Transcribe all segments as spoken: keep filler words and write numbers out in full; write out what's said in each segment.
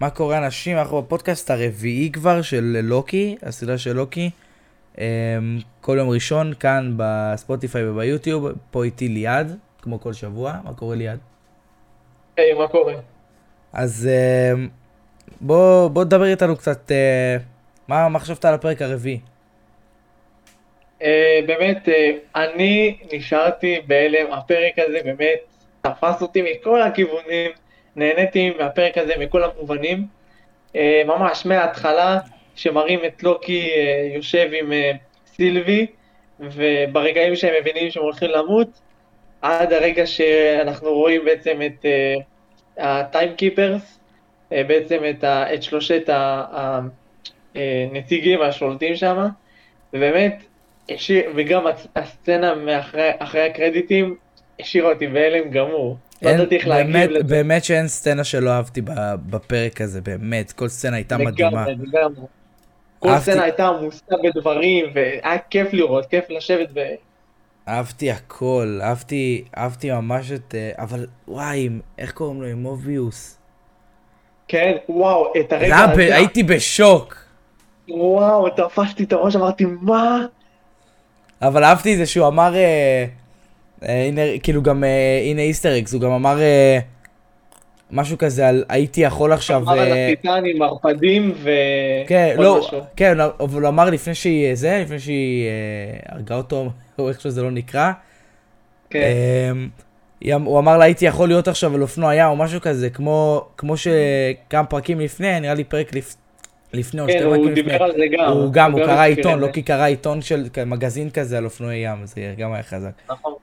מה קורה אנשים, אנחנו בפודקאסט הרביעי כבר של לוקי, הסדרה של לוקי, כל יום ראשון כאן בספוטיפיי וביוטיוב, פה איתי ליד, כמו כל שבוע. מה קורה ליד? היי, מה קורה? אז בוא, בוא דבר איתנו קצת, מה, מה חשבת על הפרק הרביעי? באמת, אני נשארתי בהלם, הפרק הזה באמת תפס אותי מכל הכיוונים, נהניתי מהפרק הזה מכל המובנים, ממש מההתחלה שמראים את לוקי יושב עם סילבי, וברגעים שהם מבינים שהם הולכים למות, עד הרגע שאנחנו רואים בעצם את ה-Timekeepers, בעצם את, ה- את שלושת הנציגים השולטים שם, ובאמת, וגם הסצנה מאחרי, אחרי הקרדיטים השאירה אותי בהלם גמור. אין, באמת, באמת שאין סצנה שלא אהבתי בפרק הזה, באמת, כל סצנה הייתה מדהימה. כל אהבתי... סצנה הייתה עמוסה בדברים, והיה כיף לראות, כיף לשבת ו... אהבתי הכל, אהבתי, אהבתי ממש את... אבל וואי, איך קוראים לו, מוביוס? כן, וואו, את הרגע... רב, הזה... הייתי בשוק. וואו, תפשתי את הראש, אמרתי, מה? אבל אהבתי את זה שהוא אמר... הנה, כאילו גם, הנה איסטריקס, הוא גם אמר משהו כזה על הייתי יכול עכשיו... אמר על הפיטן עם מרפדים ו... כן, לא, כן, אבל הוא אמר לפני שהיא זה, לפני שהיא הרגה אותו, או איך שזה לא נקרא. כן. הוא אמר לה הייתי יכול להיות עכשיו על אופנוע ים או משהו כזה, כמו שכמה פרקים לפני, נראה לי פרק לפני או שתי פרקים לפני. כן, הוא דיבר על זה גם. הוא גם, הוא קרא עיתון, לא כי קרא עיתון של מגזין כזה על אופנועי ים, זה גם היה חזק. נכון.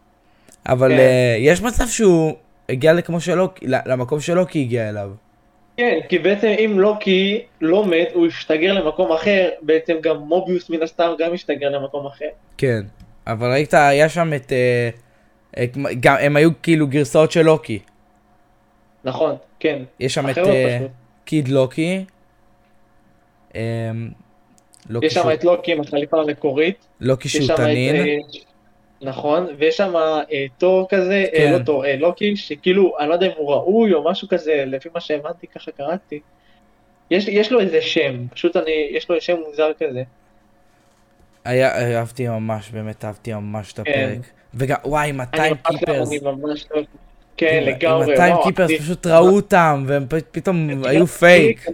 אבל כן. uh, יש מצב שהוא הגיע לכמו שלא, למקום שלוקי הגיע אליו. כן, כי בעצם אם לוקי לא מת, הוא ישתגר למקום אחר, בעצם גם מוביוס מן הסתם גם ישתגר למקום אחר. כן, אבל ראית, היה שם את... Uh, את גם, הם היו כאילו גרסאות של לוקי. נכון, כן. יש שם את uh, קיד לוקי. Um, לוקי יש שם ש... את לוקי עם החליפה המקורית. לוקי שוטנין. נכון, ויש שם אה, תור כזה, כן. אה, לא תור, אה, לוקי, שכאילו, אני לא יודע אם הוא ראוי או משהו כזה, לפי מה שהאמנתי, ככה קראתי. יש, יש לו איזה שם, פשוט אני, יש לו שם מוזר כזה. היה, אהבתי ממש, באמת אהבתי ממש את הפרק. כן. וגם, וואי, עם הטיימקיפרס. אני ממש לא... כן, לגמרי. עם הטיימקיפרס פשוט ראו אותם, והם פתאום היו פייק.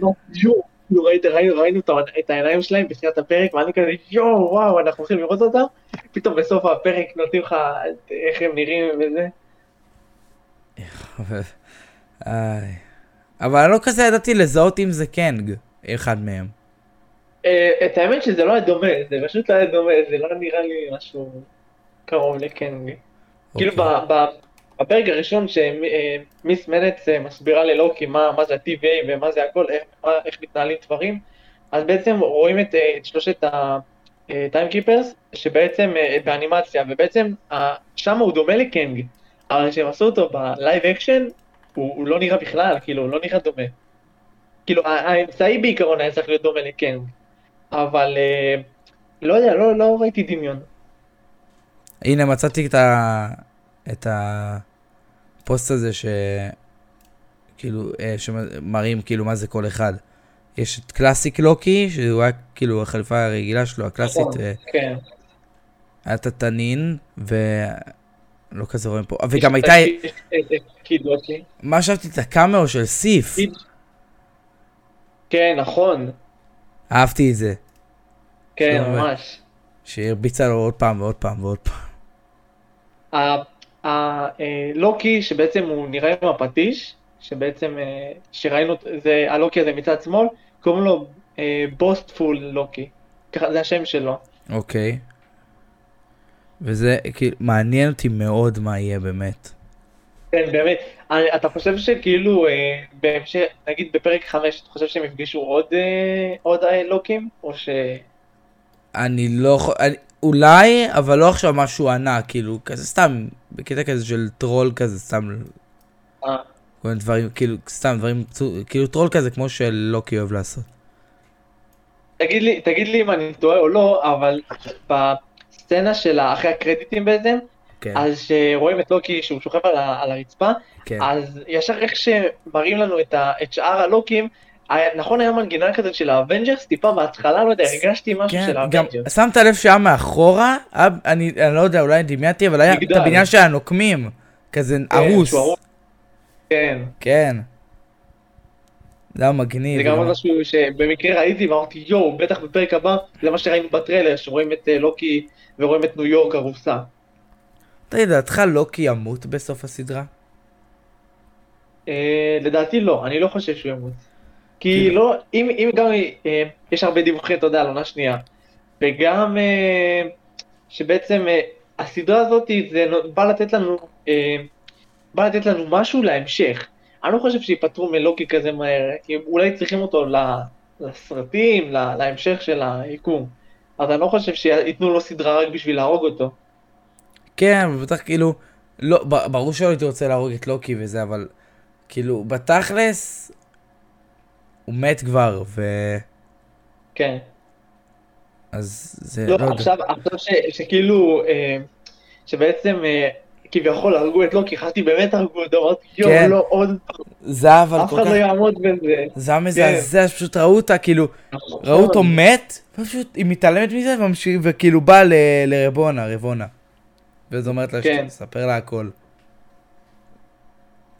ראינו את העיניים שלהם בתחילת הפרק, ואני כזה, יואו, וואו, אנחנו הולכים לראות אותם, פתאום בסוף הפרק נותנים לך איך הם נראים וזה. אבל אני לא כזה ידעתי לזהות אם זה קנג, אחד מהם. את האמת שזה לא היה דומה, זה פשוט לא היה דומה, זה לא נראה לי משהו קרוב לקנג. כאילו בפרק הראשון שמיס מנץ מסבירה ללוקי מה זה ה-טי וי איי ומה זה הכל, איך מתנהלים דברים, אז בעצם רואים את שלושת ה... טיימקיפרס, שבעצם באנימציה, ובעצם שם הוא דומה לקנג, אבל כשהם עשו אותו בלייב אקשן, הוא לא נראה בכלל, כאילו, הוא לא נראה דומה. כאילו, האמצעי בעיקרון היה צריך להיות דומה לקנג, אבל לא יודע, לא ראיתי דמיון. הנה, מצאתי את הפוסט הזה שמראים מה זה כל אחד. יש את קלאסיק לוקי, שהוא היה כאילו החליפה הרגילה שלו, הקלאסית. כן. היה את התנין, ולא כזה רואים פה. וגם הייתה... מה שאהבתי את הקאמאו של סיף. כן, נכון. אהבתי את זה. כן, ממש. שהרביצה לו עוד פעם ועוד פעם ועוד פעם. הלוקי, שבעצם הוא נראה עם הפטיש, שבעצם, שראינו, זה, הלוקי הזה מצד שמאל, קוראים לו בוסטפול לוקי. זה השם שלו. אוקיי. וזה, כאילו, מעניין אותי מאוד מה יהיה באמת. כן, באמת. אתה חושב שכאילו, בהמשך, נגיד בפרק חמש, אתה חושב שהם יפגשו עוד, עוד לוקים? או ש... אני לא, אני, אולי, אבל לא עכשיו משהו ענה, כאילו, כזה סתם, בקטע כזה של טרול כזה, סתם... אה. כל דברים, כאילו, סתם דברים, כאילו טרול כזה כמו שלוקי אוהב לעשות. תגיד לי, תגיד לי אם אני טועה או לא, אבל בסצנה של אחרי הקרדיטים בעצם, אז שרואים את לוקי שהוא שוכב על הרצפה, אז ישר איך שמראים לנו את שאר הלוקים, נכון, היה מנגינה כזאת של האבנג'רס, טיפה בהתחלה, לא יודע, הרגשתי משהו של האבנג'רס. שמת לב שהיה מאחורה, אני לא יודע, אולי דמיינתי, אבל היה את הבניין של הנוקמים, כזה ערוס. כן. כן. זה היה מגניב. זה גם משהו שבמקרה ראיתי ואמרתי, יואו, בטח בפרק הבא, זה מה שראינו בטריילר, שרואים את לוקי ורואים את ניו יורק הרוסה. אתה ידעתך לוקי ימות בסוף הסדרה? לדעתי לא, אני לא חושב שהוא ימות. כי לא, אם, אם גם אה, יש הרבה דיווחי תודה על עונה שנייה, וגם אה, שבעצם אה, הסדרה הזאת זה בא לתת לנו, אה, בא לתת לנו משהו להמשך. אני לא חושב שיפטרו מלוקי כזה מהר, כי אולי צריכים אותו לסרטים, להמשך של היקום. אז אני לא חושב שיתנו לו סדרה רק בשביל להרוג אותו. כן, ובטח כאילו, לא, ברור שלא הייתי רוצה להרוג את לוקי וזה, אבל כאילו, בתכלס, הוא מת כבר, ו... כן. אז זה... לא, לא עכשיו, עכשיו ש, שכאילו, אה, שבעצם, אה, כביכול, הרגו את לוקי, חשבתי באמת הרגו את דורות, יום, כן. לא עוד... זה אבל... אף אחד לא יעמוד בזה. זה המזעזע, כן. שפשוט ראו אותה, כאילו, ראו אותו מת, פשוט היא מתעלמת מזה, וממשיך, וכאילו באה ל, לרבונה, רבונה. וזאת אומרת לה, כן. שתספר לה הכל.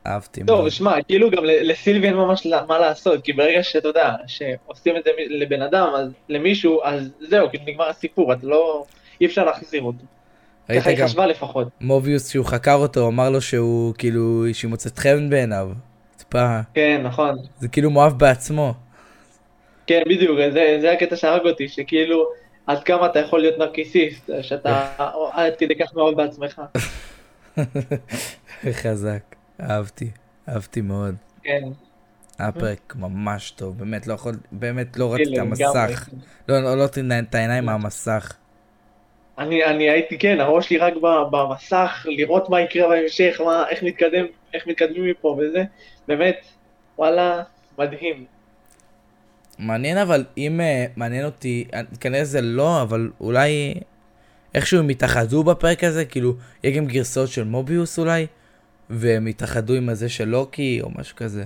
אהבתי. טוב, שמע, כאילו גם לסילבי אין ממש מה לעשות, כי ברגע שאתה יודע, שעושים את זה לבן אדם, אז למישהו, אז זהו, כאילו נגמר הסיפור, אתה לא... אי אפשר להחזיר אותו. ככה היא חשבה לפחות. מוביוס, שהוא חקר אותו, אמר לו שהוא, כאילו, שהיא מוצאת חן בעיניו. טיפה. כן, נכון. זה כאילו מואב בעצמו. כן, בדיוק, זה, זה הקטע שהרג אותי, שכאילו, עד כמה אתה יכול להיות נרקיסיסט, שאתה עד כדי כך מאוד בעצמך. חזק. אהבתי, אהבתי מאוד. כן. הפרק ממש טוב, באמת לא יכול, באמת לא רציתי את המסך. לא, לא תנען את העיניים מהמסך. אני, אני הייתי, כן, הראש שלי רק במסך, לראות מה יקרה בהמשך, מה, איך מתקדם, איך מתקדמים מפה וזה. באמת, וואלה, מדהים. מעניין, אבל אם מעניין אותי, כנראה זה לא, אבל אולי איכשהו הם התאחדו בפרק הזה, כאילו, יהיה גם גרסאות של מוביוס אולי? והם התאחדו עם הזה של לוקי, או משהו כזה.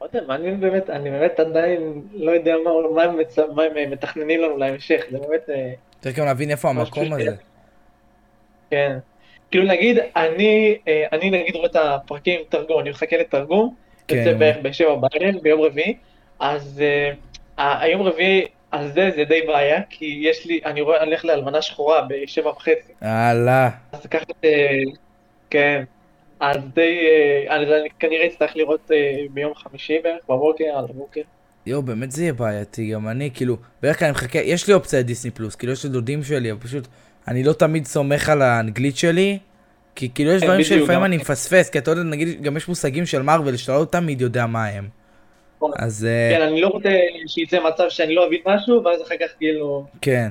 לא יודע, אני באמת, אני באמת עדיין לא יודע מה הם מתכננים לנו להמשך, זה באמת... צריך גם להבין איפה המקום הזה. כן. כאילו נגיד, אני נגיד רואה את הפרקים עם תרגום, אני מחכה לתרגום, יוצא בערך בשבע בערב, ביום רביעי, אז היום רביעי הזה זה די בעיה, כי יש לי, אני רואה, אני הולך לאלמנה שחורה בשבע וחצי. הלאה. אז ככה... כן, אז די, אני כנראה אצטרך לראות ביום חמישי בערך, בבוקר, על הבוקר. יו, באמת זה יהיה בעייתי, גם אני, כאילו, בערך כלל אני מחכה, יש לי אופציה דיסני פלוס, כאילו יש לי דודים שלי, אבל פשוט, אני לא תמיד סומך על האנגלית שלי, כי כאילו יש דברים שלפעמים אני מפספס, כי אתה יודע, נגיד, גם יש מושגים של מארוול, שאתה לא תמיד יודע מה הם. אז... כן, אני לא רוצה שייצא מצב שאני לא אבין משהו, ואז אחר כך כאילו,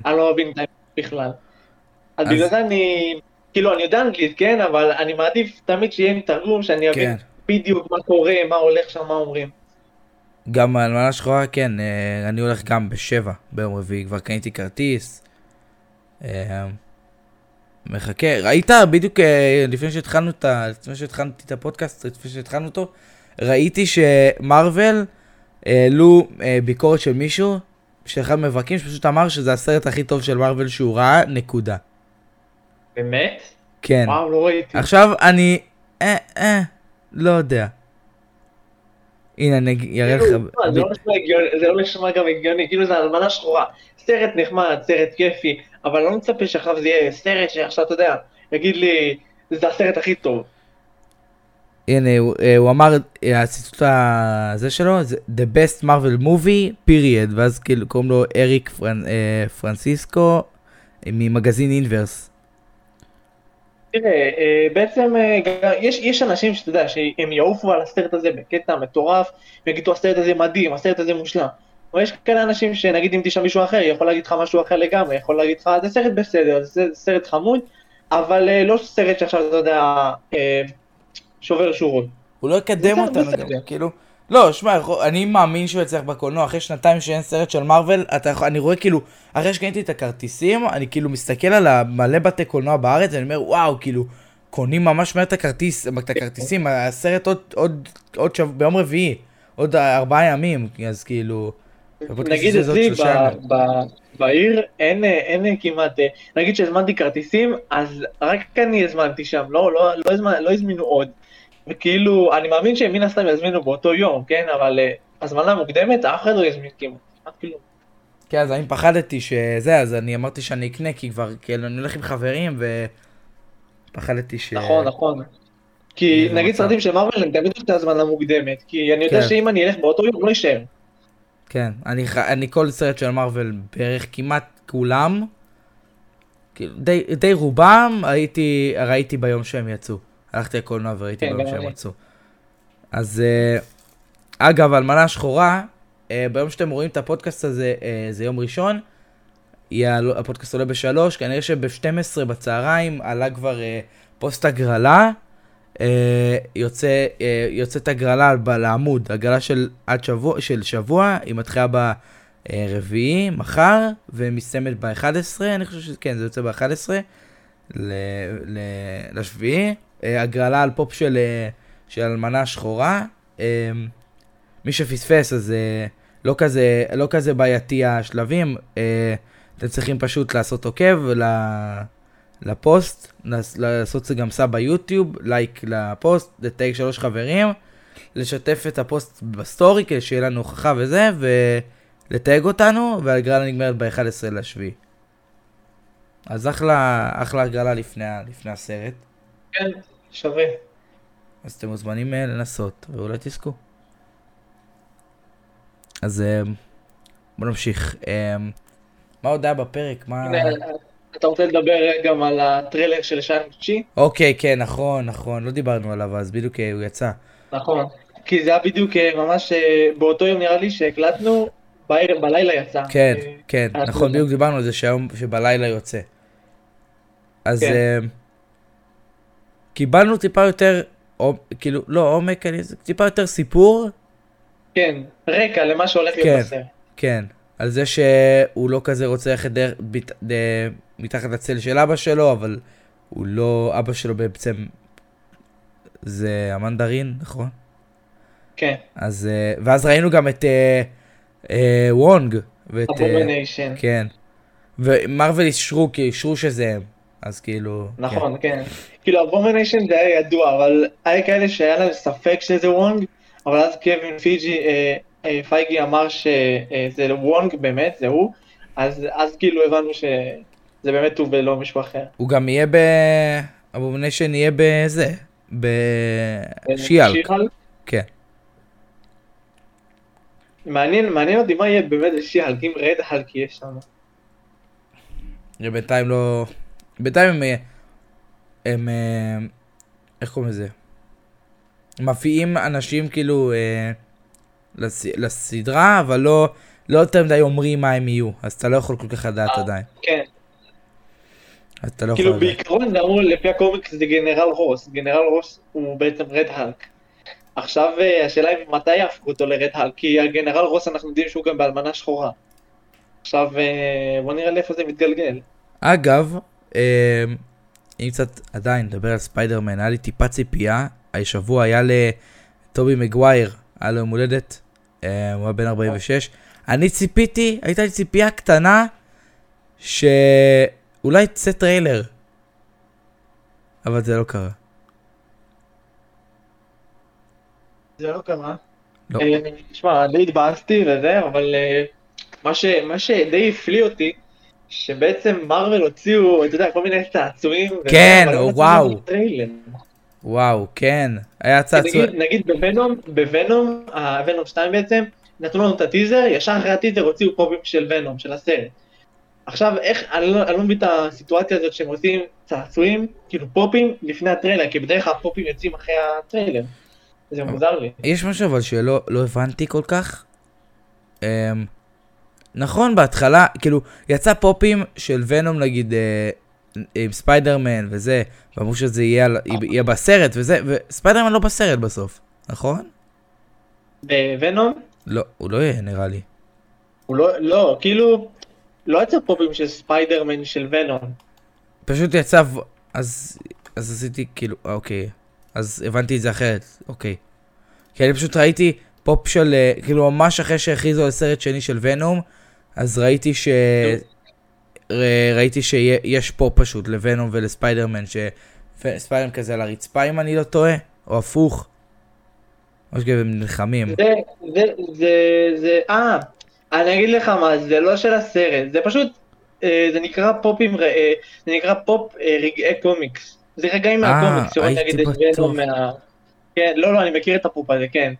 אני לא אבין את האמת בכלל. אז בגלל זה אני... כאילו, אני יודע אנגלית, כן, אבל אני מעדיף תמיד שיהיה עם תרגום, שאני אבין בדיוק מה קורה, מה הולך שם, מה אומרים. גם האלמנה שחורה, כן, אני הולך גם בשבע, ביום רביעי, כבר קניתי כרטיס. מחכה, ראית בדיוק, לפני שהתחלנו את הפודקאסט, לפני שהתחלנו אותו, ראיתי שמרוול העלו ביקורת של מישהו, של אחד מבקים, שפשוט אמר שזה הסרט הכי טוב של מרוול שהוא ראה, נקודה. באמת? כן. וואו, לא ראיתי. עכשיו אני... אה, אה, לא יודע. הנה, אני אראה לך... זה לא נשמע גם הגיוני, כאילו זה אלמנה שחורה. סרט נחמד, סרט כיפי, אבל לא מצפה שאחריו זה יהיה סרט שעכשיו, אתה יודע, יגיד לי, זה הסרט הכי טוב. הנה, הוא אמר, הציטוט הזה שלו, The best Marvel movie, period, ואז כאילו קוראים לו אריק פרנסיסקו, ממגזין אינברס. תראה, בעצם יש אנשים שאתה יודע שהם יעופו על הסרט הזה בקטע מטורף ויגידו הסרט הזה מדהים, הסרט הזה מושלם, אבל יש כאלה אנשים שנגיד אם תשאל מישהו אחר יכול להגיד לך משהו אחר לגמרי, יכול להגיד לך זה סרט בסדר, זה סרט חמוד, אבל לא סרט שעכשיו אתה יודע שובר שורות. הוא לא יקדם אותנו גם, כאילו, לא, שמע, אני מאמין שהוא יצליח בקולנוע, אחרי שנתיים שאין סרט של מארוול, אני רואה כאילו, אחרי שקניתי את הכרטיסים, אני כאילו מסתכל על המלא בתי קולנוע בארץ, ואני אומר, וואו, כאילו, קונים ממש מהר את הכרטיסים, הסרט עוד ביום רביעי, עוד ארבעה ימים, אז כאילו... נגיד אצלי, בעיר אין כמעט... נגיד שהזמנתי כרטיסים, אז רק אני הזמנתי שם, לא הזמינו עוד. וכאילו, אני מאמין שהם מן הסתם יזמינו באותו יום, כן? אבל הזמנה מוקדמת, אף אחד לא יזמין כמעט, עד כאילו. כן, אז אני פחדתי שזה, אז אני אמרתי שאני אקנה, כי כבר, כאילו, אני הולך עם חברים, ופחדתי ש... נכון, נכון. כי נגיד סרטים של מרוול, אני תמיד את הזמנה מוקדמת, כי אני יודע שאם אני אלך באותו יום, לא יישאר. כן, אני כל סרט של מרוול, בערך כמעט כולם, די רובם, ראיתי ביום שהם יצאו. הלכתי לקולנוע וראיתי ביום שהם יצאו. אז אגב, על מנה שחורה, ביום שאתם רואים את הפודקאסט הזה, זה יום ראשון, הפודקאסט עולה בשלוש, כנראה שב-שתים עשרה בצהריים עלה כבר פוסט הגרלה, יוצא יוצאת הגרלה לעמוד, הגרלה של עד שבוע, של שבוע, היא מתחילה ברביעי, מחר, ומסתיימת ב-אחת עשרה, אני חושב שכן, זה יוצא ב-אחת עשרה, לשביעי, הגרלה על פופ של של מנה שחורה, מי שפספס, אז לא כזה, לא כזה בעייתי השלבים, אתם צריכים פשוט לעשות עוקב לפוסט, לעשות גם סאב ביוטיוב, לייק לפוסט, לטייג שלוש חברים, לשתף את הפוסט בסטורי כדי שיהיה לנו הוכחה וזה, ולטייג אותנו, והגרלה נגמרת ב-אחד עשר לשביעי. אז אחלה, אחלה הגרלה לפני, לפני הסרט. כן, שווה. אז אתם מוזמנים לנסות, ואולי תזכו. אז בוא נמשיך. מה עוד היה בפרק? מה... אתה רוצה לדבר גם על הטריילר של שאנג צ'י? אוקיי, כן, נכון, נכון, לא דיברנו עליו, אז בדיוק הוא יצא. נכון, כי זה היה בדיוק ממש באותו יום נראה לי שהקלטנו, בלילה יצא. כן, כן, נכון, בדיוק דיברנו על זה שהיום שבלילה יוצא. אז קיבלנו טיפה יותר, כאילו, לא עומק, טיפה יותר סיפור. כן, רקע למה שהולך להיות בסרט. כן, על זה שהוא לא כזה רוצה ללכת דרך... מתחת לצל של אבא שלו, אבל הוא לא... אבא שלו בעצם זה המנדרין, נכון? כן. אז... ואז ראינו גם את אה, וונג ואת... אבומניישן. כן. ומרוול אישרו, כי אישרו שזה הם. אז כאילו... נכון, כן. כן. כאילו אבומניישן זה היה ידוע, אבל היה כאלה שהיה להם ספק שזה וונג, אבל אז קווין פייג'י, אה, אה, פייגי אמר שזה וונג באמת, זה הוא, אז, אז כאילו הבנו ש... זה באמת הוא ולא משהו אחר. הוא גם יהיה ב... אבומניישן יהיה בזה, בשיאלק. כן. מעניין, מעניין אותי מה יהיה באמת בשיאלק, אם רד הלק יהיה שם. ובינתיים לא... בינתיים הם... הם... איך קוראים לזה? מפיעים אנשים כאילו לסדרה, אבל לא... לא יותר מדי אומרים מה הם יהיו, אז אתה לא יכול כל כך לדעת עדיין. כן. כאילו בעיקרון נאמרו לפי הקומיקס זה גנרל רוס, גנרל רוס הוא בעצם רד הלק. עכשיו השאלה היא מתי יהפכו אותו לרד הלק, כי הגנרל רוס אנחנו יודעים שהוא גם באלמנה שחורה. עכשיו בוא נראה לאיפה זה מתגלגל. אגב, אם קצת עדיין נדבר על ספיידרמן, היה לי טיפה ציפייה, השבוע היה לטובי מגווייר, היה לו יום הולדת, הוא היה בן ארבעים ושש. אני ציפיתי, הייתה לי ציפייה קטנה ש... אולי תצא טריילר, אבל זה לא קרה. זה לא קרה? לא. תשמע, די התבאסתי וזה, אבל מה שדי הפליא אותי, שבעצם מרוול הוציאו, אתה יודע, כל מיני צעצועים. כן, וואו. וואו, כן. היה צעצוע... נגיד בוונום, בוונום, הוונום שתיים בעצם, נתנו לנו את הטיזר, ישר אחרי הטיזר הוציאו פופים של וונום, של הסרט. עכשיו, איך, אני לא מביא את הסיטואציה הזאת שהם עושים צעצועים, כאילו פופים לפני הטריילר, כי בדרך כלל הפופים יוצאים אחרי הטריילר. זה מוזר לי. יש משהו אבל שלא לא הבנתי כל כך. אמ, נכון, בהתחלה, כאילו, יצא פופים של ונום, נגיד, אה, עם ספיידרמן וזה, ואמרו שזה יהיה, יהיה בסרט וזה, וספיידרמן לא בסרט בסוף, נכון? בוונום? לא, הוא לא יהיה, נראה לי. הוא לא, לא, כאילו... לא יצא פופים של ספיידרמן של ונום. פשוט יצא, אז, אז עשיתי כאילו, אוקיי. אז הבנתי את זה אחרת, אוקיי. כי אני פשוט ראיתי פופ של, כאילו ממש אחרי שהכריזו על סרט שני של ונום, אז ראיתי ש... ראיתי שיש פה פשוט לוונום ולספיידרמן, שספיידרמן כזה על הרצפה אם אני לא טועה, או הפוך. או שכן, הם נלחמים. זה, זה, זה, זה, אה, אני אגיד לך מה, זה לא של הסרט, זה פשוט, זה נקרא פופ עם, זה נקרא פופ רגעי קומיקס. זה רגעים מהקומיקס, אני אגיד את ונום מה... כן, לא, לא, אני מכיר את הפופ הזה, כן.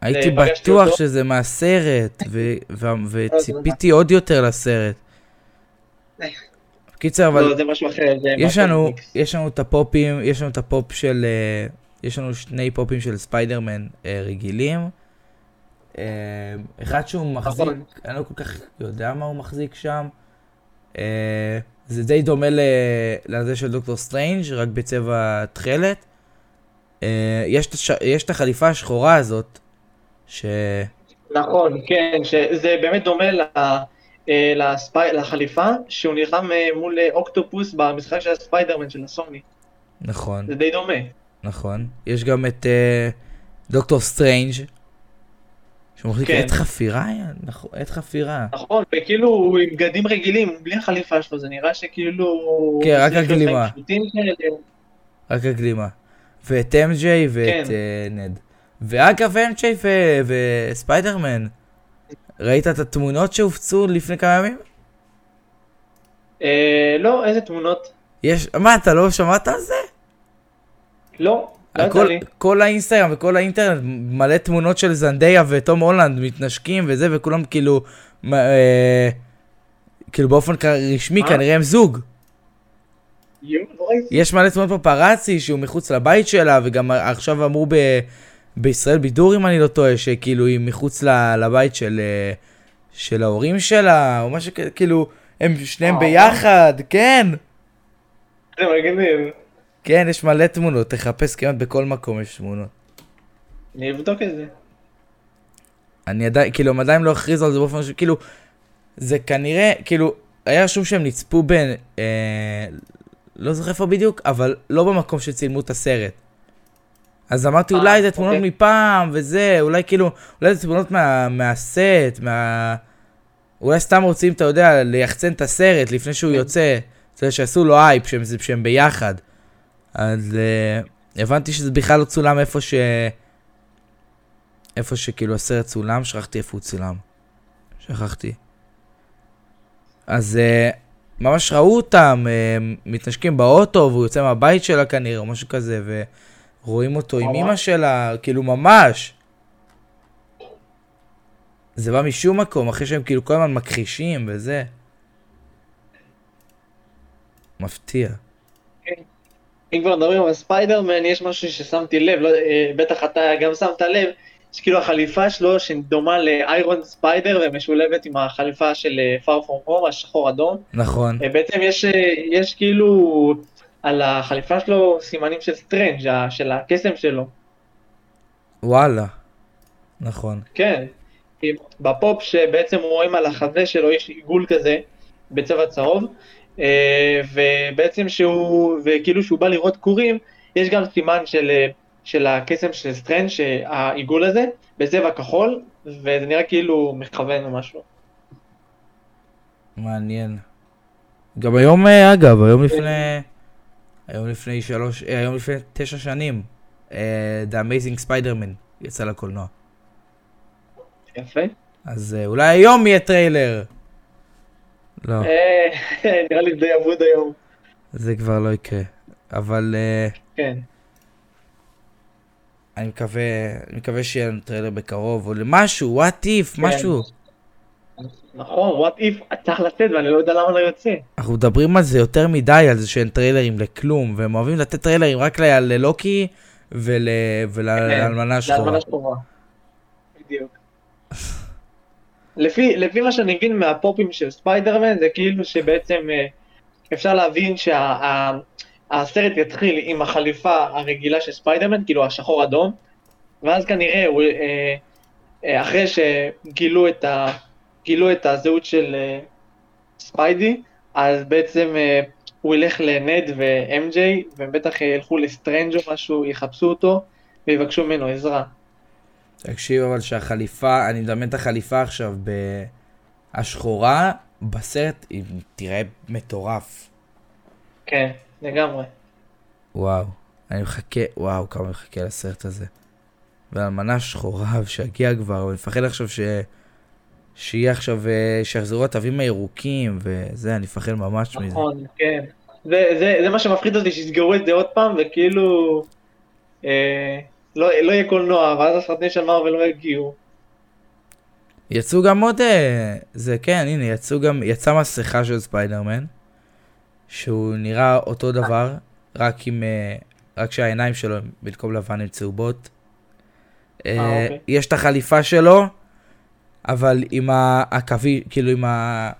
הייתי בטוח שזה מהסרט, וציפיתי עוד יותר לסרט. קיצר, אבל יש לנו את הפופים, יש לנו את הפופ של, יש לנו שני פופים של ספיידרמן רגילים. אחד שהוא מחזיק, אני לא כל כך יודע מה הוא מחזיק שם. זה די דומה לזה של דוקטור סטרנג', רק בצבע תכלת. יש את החליפה השחורה הזאת. ש... נכון, כן, שזה באמת דומה ל, לספי, לחליפה שהוא נלחם מול אוקטופוס במשחק של הספיידרמן של הסוני. נכון. זה די דומה. נכון. יש גם את uh, דוקטור סטרנג' שמחזיק כן. את חפירה, נכון, את חפירה. נכון, וכאילו הוא עם בגדים רגילים, בלי החליפה שלו, זה נראה שכאילו... כן, רק הגלימה. רק הגלימה. ואת אם ג'יי ואת כן. uh, נד. ואגב אם ג'יי וספיידרמן, ראית את התמונות שהופצו לפני כמה ימים? לא, איזה תמונות? מה, אתה לא שמעת על זה? לא, לא יודע לי. כל האינסטגרם וכל האינטרנט מלא תמונות של זנדיה וטום הולנד מתנשקים וזה, וכולם כאילו, כאילו באופן רשמי כנראה הם זוג. יש מלא תמונות פפראצי שהוא מחוץ לבית שלה, וגם עכשיו אמרו ב... בישראל בידור אם אני לא טועה, שכאילו היא מחוץ לבית של של ההורים שלה או משהו כאילו, הם שניהם ביחד, כן זה מגניב. כן, יש מלא תמונות, תחפש כמעט בכל מקום יש תמונות. אני אבדוק את זה. אני עדיין, כאילו הם עדיין לא הכריזו על זה באופן משהו, כאילו זה כנראה, כאילו היה רשום שהם נצפו בין אה, לא זוכר איפה בדיוק, אבל לא במקום שצילמו את הסרט. אז אמרתי, אולי זה תמונות מפעם וזה, אולי כאילו, אולי זה תמונות מהסט, אולי סתם רוצים, אתה יודע, ליחצן את הסרט לפני שהוא יוצא, שעשו לו אייפ שהם ביחד. אז הבנתי שזה בכלל לא צולם איפה ש... איפה שכאילו הסרט צולם, שכחתי איפה הוא צולם. שכחתי. אז ממש ראו אותם, מתנשקים באוטו והוא יוצא מהבית שלה כנראה או משהו כזה ו... רואים אותו עם אמא שלה, כאילו ממש. זה בא משום מקום, אחרי שהם כאילו כל הזמן מכחישים וזה. מפתיע. אם כבר מדברים על ספיידרמן, יש משהו ששמתי לב, בטח אתה גם שמת לב, שכאילו החליפה שלו שדומה לאיירון ספיידר ומשולבת עם החליפה של Far From Home, השחור אדום. נכון. בעצם יש, יש כאילו... על החליפה שלו סימנים של סטרנג', של הקסם שלו. וואלה, נכון. כן, בפופ שבעצם רואים על החזה שלו יש עיגול כזה, בצבע צהוב, ובעצם שהוא, וכאילו שהוא בא לראות קורים, יש גם סימן של, של הקסם של סטרנג', העיגול הזה, בצבע כחול, וזה נראה כאילו מכוון או משהו. מעניין. גם היום, אגב, היום לפני... היום לפני שלוש, היום לפני תשע שנים, The Amazing Spider-Man יצא לקולנוע. יפה. אז אולי היום יהיה טריילר. לא. נראה לי די עבוד היום. זה כבר לא יקרה, אבל... כן. אני מקווה, אני מקווה שיהיה לנו טריילר בקרוב, או למשהו, what if, משהו. נכון, what if, צריך לתת ואני לא יודע למה לא יוצא. אנחנו מדברים על זה יותר מדי, על זה שאין טריילרים לכלום, והם אוהבים לתת טריילרים רק ללוקי ולאלמנה השחורה. לאלמנה השחורה, בדיוק. לפי מה שאני מבין מהפופים של ספיידרמן, זה כאילו שבעצם אפשר להבין שהסרט יתחיל עם החליפה הרגילה של ספיידרמן, כאילו השחור אדום, ואז כנראה אחרי שגילו את ה... גילו את הזהות של uh, ספיידי, אז בעצם uh, הוא ילך לנד ואם-ג'יי, והם בטח ילכו לסטרנג' או משהו, יחפשו אותו ויבקשו ממנו עזרה. תקשיב, אבל שהחליפה, אני מדמיין את החליפה עכשיו בהשחורה, בסרט היא תראה מטורף. כן, לגמרי. וואו, אני מחכה, וואו, כמה מחכה לסרט הזה. והמנה שחורה, ושיגיע כבר, ואני מפחד עכשיו ש... שיהיה עכשיו, שיחזרו התווים הירוקים, וזה, אני מפחד ממש מזה. נכון, כן. זה, זה, זה מה שמפחיד אותי, שיסגרו את זה עוד פעם, וכאילו... אה... לא, לא יהיה קולנוע, ואז הסרטני של מרוול לא הגיעו. יצאו גם עוד... זה כן, הנה, יצאו גם... יצאה מסכה של ספיידרמן, שהוא נראה אותו דבר, רק עם... רק שהעיניים שלו, במקום לבן, הם צהובות. אה, אוקיי. יש את החליפה שלו, אבל עם הקווי, כאילו עם ה...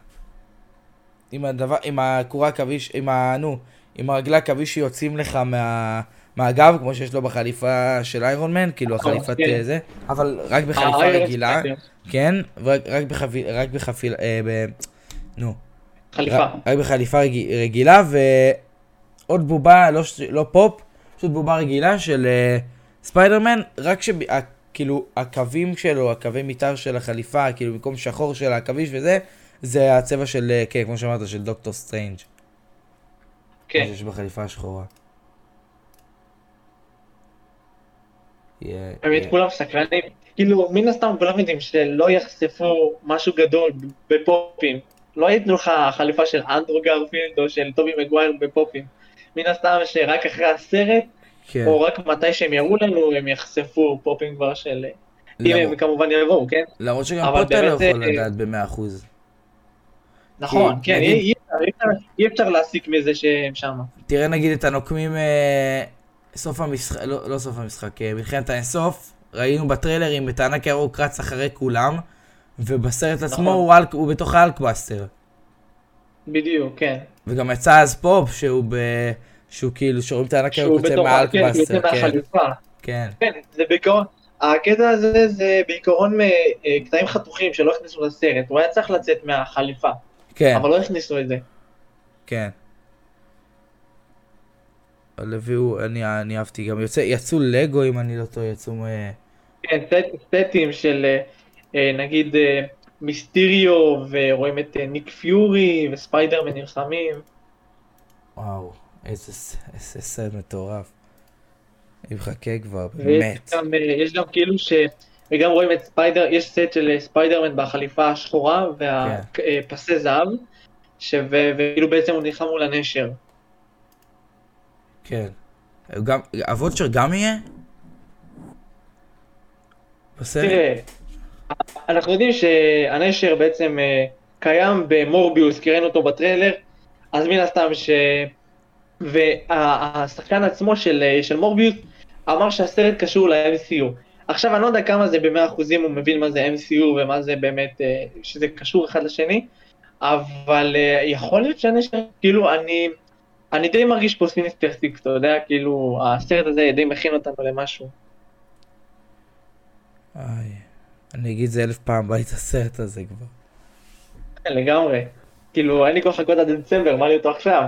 עם הדבר... עם הקורה הקווי... עם ה... נו, עם הרגלה הקווי שיוצאים לך מה... מהגב, כמו שיש לו בחליפה של איירון מן, כאילו החליפת זה, אבל רק בחליפה רגילה, כן, ורק בחפילה, נו, רק בחליפה רגילה, ועוד בובה, לא פופ, פשוט בובה רגילה של ספיידרמן, רק שכאילו הקווים שלו, הקווי מיתר של החליפה, כאילו במקום שחור של הקוויש וזה, זה הצבע של, כן, כמו שאמרת, של דוקטור סטרנג', כמו שיש בחליפה השחורה. באמת כולם סקרנים, כאילו מן הסתם כולם יודעים שלא יחשפו משהו גדול בפופים, לא יתנו לך חליפה של אנדרו גרפילד או של טובי מגווייר בפופים, מן הסתם שרק אחרי הסרט או רק מתי שהם יראו לנו הם יחשפו פופים כבר של, אם הם כמובן יבואו, כן? למרות שגם פה אתה לא יכול לדעת ב-מאה אחוז. נכון, כן, אי אפשר להסיק מזה שהם שם. תראה נגיד את הנוקמים... סוף המשחק, לא, לא סוף המשחק, מלחמת האינסוף, ראינו בטריילרים את הענק הירוק רץ אחרי כולם, ובסרט עצמו הוא, אלק, הוא בתוך האלקבאסטר. בדיוק, כן. וגם יצא אז פופ שהוא, ב... שהוא כאילו, שרואים את הענק הירוק יוצא מהאלקבאסטר. כן, כן. כן. כן, זה בעיקרון, הקטע הזה זה בעיקרון מקטעים חתוכים שלא הכניסו לסרט, הוא היה צריך לצאת מהחליפה, כן. אבל לא הכניסו את זה. כן. לביאו, אני, אני אהבתי גם, יוצא, יצאו לגו אם אני לא טועה, יצאו... כן, סטים של נגיד מיסטיריו, ורואים את ניק פיורי וספיידרמן נלחמים. וואו, איזה, איזה סרט מטורף. אני מחכה כבר, באמת. גם, יש גם כאילו ש... וגם רואים את ספיידר, יש סט של ספיידרמן בחליפה השחורה והפסי זהב, וכאילו בעצם הוא נלחם מול הנשר. כן, גם, הוולצ'ר גם יהיה? בסדר? תראה, אנחנו יודעים שהנשר בעצם קיים במורביוס, קראנו אותו בטריילר, אז מן הסתם ש... והשחקן עצמו של, של מורביוס אמר שהסרט קשור ל-אם סי יו. עכשיו אני לא יודע כמה זה ב-מאה אחוז הוא מבין מה זה אם סי יו ומה זה באמת, שזה קשור אחד לשני, אבל יכול להיות שהנשר, כאילו אני... אני די מרגיש פה סיניסטר סיקס, אתה יודע, כאילו, הסרט הזה די מכין אותנו למשהו. איי, אני אגיד זה אלף פעם בית הסרט הזה כבר. לגמרי. כאילו, אין לי כוח לחכות עד דצמבר, מה לי אותו עכשיו?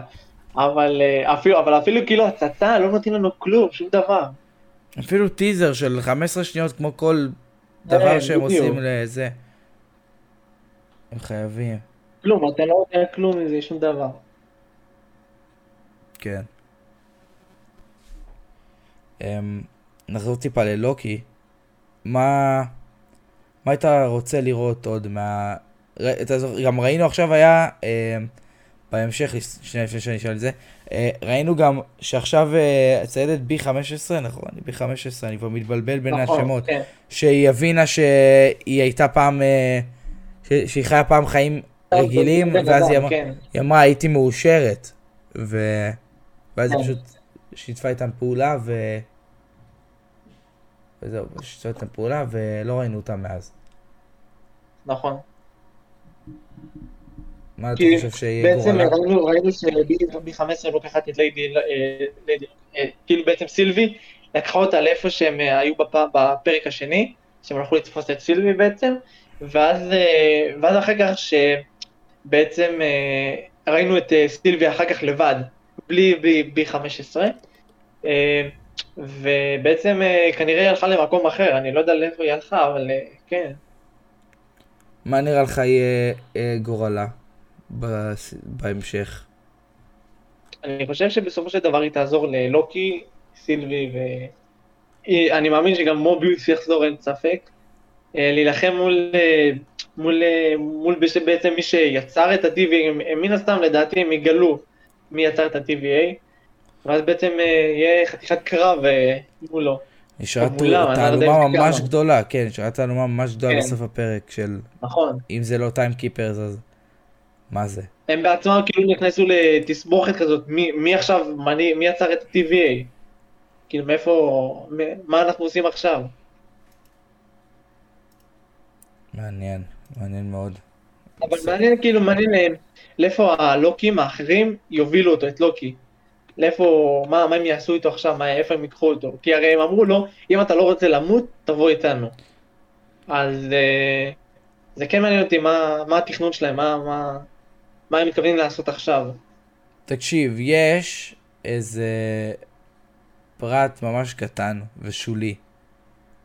אבל אפילו, אבל אפילו כאילו הצצה, לא נותנים לנו כלום, שום דבר. אפילו טיזר של חמש עשרה שניות, כמו כל דבר שהם עושים לזה. הם חייבים. כלום, אתה לא יודע כלום מזה, שום דבר. כן. נחזור טיפה ללוקי. מה... מה היית רוצה לראות עוד מה... גם ראינו עכשיו היה... בהמשך, שנייה לפני שאני אשאל את זה, ראינו גם שעכשיו ציידת בי חמש עשרה, נכון? בי חמש עשרה, אני כבר מתבלבל בין השמות. שהיא הבינה שהיא הייתה פעם... שהיא חיה פעם חיים רגילים, ואז היא אמרה, הייתי מאושרת. ו... ואז היא פשוט שיתפה איתם פעולה ו... וזהו, שיתפה איתם פעולה ולא ראינו אותם מאז. נכון. מה אתה חושב שיהיה גורלה? בעצם ראינו שבי חמש עשרה לוקחת את לידי... כאילו בעצם סילבי לקחה אותה לאיפה שהם היו בפרק השני, שהם הלכו לתפוס את סילבי בעצם, ואז אחר כך שבעצם ראינו את סילבי אחר כך לבד. בלי בי חמש עשרה, ובעצם כנראה היא הלכה למקום אחר, אני לא יודע לאיפה היא הלכה, אבל כן. מה נראה לך יהיה גורלה בהמשך? אני חושב שבסופו של דבר היא תעזור ללוקי, סילבי, ואני מאמין שגם מוביוס יחזור, אין ספק, להילחם מול, מול, מול בעצם מי שיצר את ה-טי וי איי, מן הסתם לדעתי הם יגלו מי יצר את ה-טי וי איי, ואז בעצם יהיה חתיכת קרב מולו. נשארת תעלומה ממש גדולה, כן, נשארת תעלומה ממש גדולה בסוף הפרק של... נכון. אם זה לא טיימקיפרס, אז מה זה? הם בעצמם כאילו נכנסו לתסבוכת כזאת, מי עכשיו, מי יצר את ה-טי וי איי? כאילו מאיפה, מה אנחנו עושים עכשיו? מעניין, מעניין מאוד. אבל מעניין כאילו, מעניין לאיפה הלוקים האחרים יובילו אותו, את לוקי. לאיפה, מה, מה הם יעשו איתו עכשיו, מה, איפה הם יקחו אותו? כי הרי הם אמרו לו, אם אתה לא רוצה למות, תבוא איתנו. אז זה כן מעניין אותי, מה, מה התכנון שלהם, מה, מה, מה הם מתכוונים לעשות עכשיו. תקשיב, יש איזה פרט ממש קטן ושולי,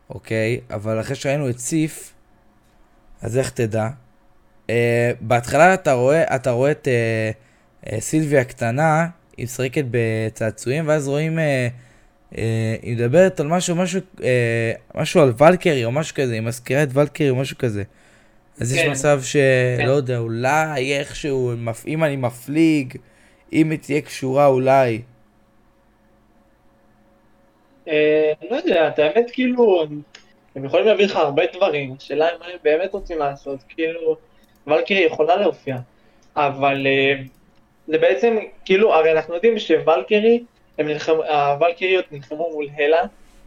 אוקיי? אבל אחרי שראינו את סיף, אז איך תדע? Uh, בהתחלה אתה רואה, אתה רואה את uh, uh, סילביה הקטנה, היא משחקת בצעצועים, ואז רואים, אה, אה, היא מדברת על משהו, משהו, אה, משהו על ולקרי או משהו כזה, היא מזכירה את ולקרי או משהו כזה. אז כן. יש מצב שלא כן. יודע, אולי איכשהו, אם אני מפליג, אם היא תהיה קשורה אולי. אה, לא יודע, את האמת כאילו, הם יכולים להביא לך הרבה דברים, שאלה מה הם באמת רוצים לעשות, כאילו, ולקרי יכולה להופיע, אבל... אה, זה בעצם, כאילו, הרי אנחנו יודעים שוולקרי, הוולקריות נלחמו מול הלה,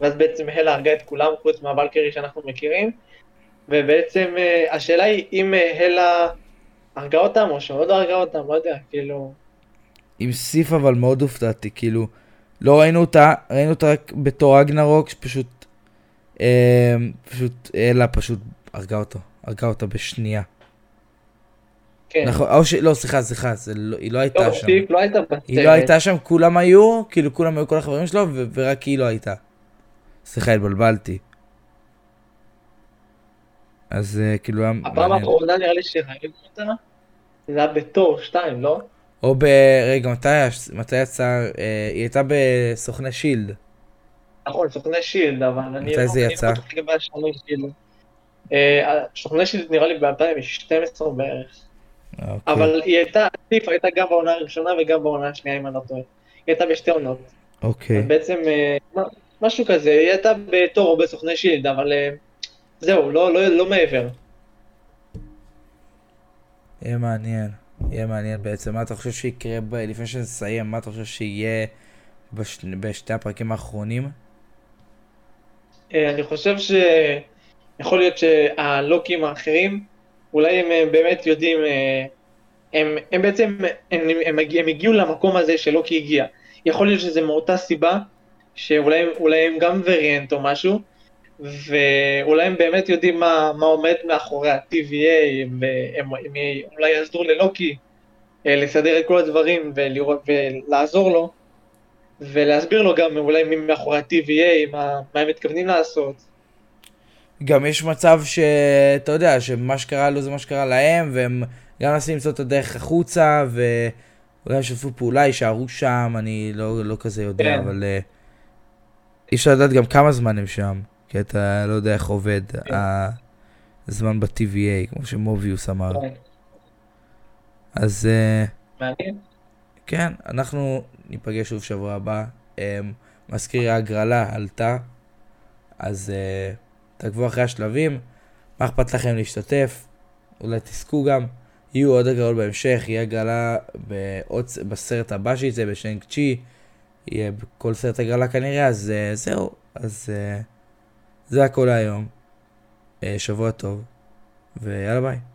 ואז בעצם הלה הרגה את כולם חוץ מהוולקרי שאנחנו מכירים, ובעצם השאלה היא אם הלה הרגה אותם או שעוד הרגה אותם, לא יודע, כאילו... עם סיף אבל מאוד הופתעתי, כאילו, לא ראינו אותה, ראינו אותה רק בתור רגנרוק, שפשוט, אה, פשוט, הלה פשוט הרגה אותו, הרגה אותה בשנייה. כן. נכון, או ש... לא, סליחה, סליחה, זה לא... היא לא הייתה לא, שם. סיף, לא הייתה בסרט. היא לא הייתה שם, כולם היו, כאילו כולם היו כל החברים שלו, ו... ורק היא לא הייתה. סליחה, התבלבלתי. אז uh, כאילו... הפעם האחרונה נראה לי שראינו אותה, זה היה בתור שתיים, לא? או ב... רגע, מתי, מתי יצא... Uh, היא הייתה בסוכני שילד. נכון, סוכני שילד, אבל מתי אני... מתי זה יצא? אני לא חושב לגבי השני שילד. Uh, סוכני שילד נראה לי ב-אלפיים ושתים עשרה בערך. Okay. אבל היא הייתה, סיף הייתה גם בעונה הראשונה וגם בעונה השנייה, אם אני לא טועה. היא הייתה בשתי עונות. אוקיי. Okay. בעצם, משהו כזה, היא הייתה בתור או בסוכני שילד, אבל זהו, לא, לא, לא מעבר. יהיה מעניין, יהיה מעניין בעצם. מה אתה חושב שיקרה, ב... לפני שנסיים, מה אתה חושב שיהיה בש... בשתי הפרקים האחרונים? אני חושב שיכול להיות שהלוקים האחרים, אולי הם באמת יודעים, הם, הם בעצם, הם, הם, הם הגיעו למקום הזה שלוקי הגיע. יכול להיות שזה מאותה סיבה, שאולי אולי הם גם וריאנט או משהו, ואולי הם באמת יודעים מה, מה עומד מאחורי ה-טי וי איי, והם הם, אולי יעזרו ללוקי לסדר את כל הדברים ולראות, ולעזור לו, ולהסביר לו גם אולי מי מאחורי ה-טי וי איי, מה, מה הם מתכוונים לעשות. גם יש מצב שאתה יודע, שמה שקרה לו זה מה שקרה להם, והם גם נסים למצוא את הדרך החוצה, ואולי הם שתפו פעולה, יישארו שם, אני לא, לא כזה יודע, כן. אבל אי אפשר לדעת גם כמה זמן הם שם, כי אתה לא יודע איך עובד כן. הזמן ב-טי וי איי, כמו שמוביוס אמר. כן. אז... מעניין. כן, אנחנו ניפגש שוב שבוע הבא, מזכיר ההגרלה עלתה, אז... תעקבו אחרי השלבים, מה אכפת לכם להשתתף, אולי תסכו גם, יהיו עוד הגרלות בהמשך, יהיה הגרלה בעוצ... בסרט הבא שיצא, בשנק צ'י, יהיה בכל סרט הגרלה כנראה, אז זהו, אז זה הכל היום, שבוע טוב, ויאללה ביי.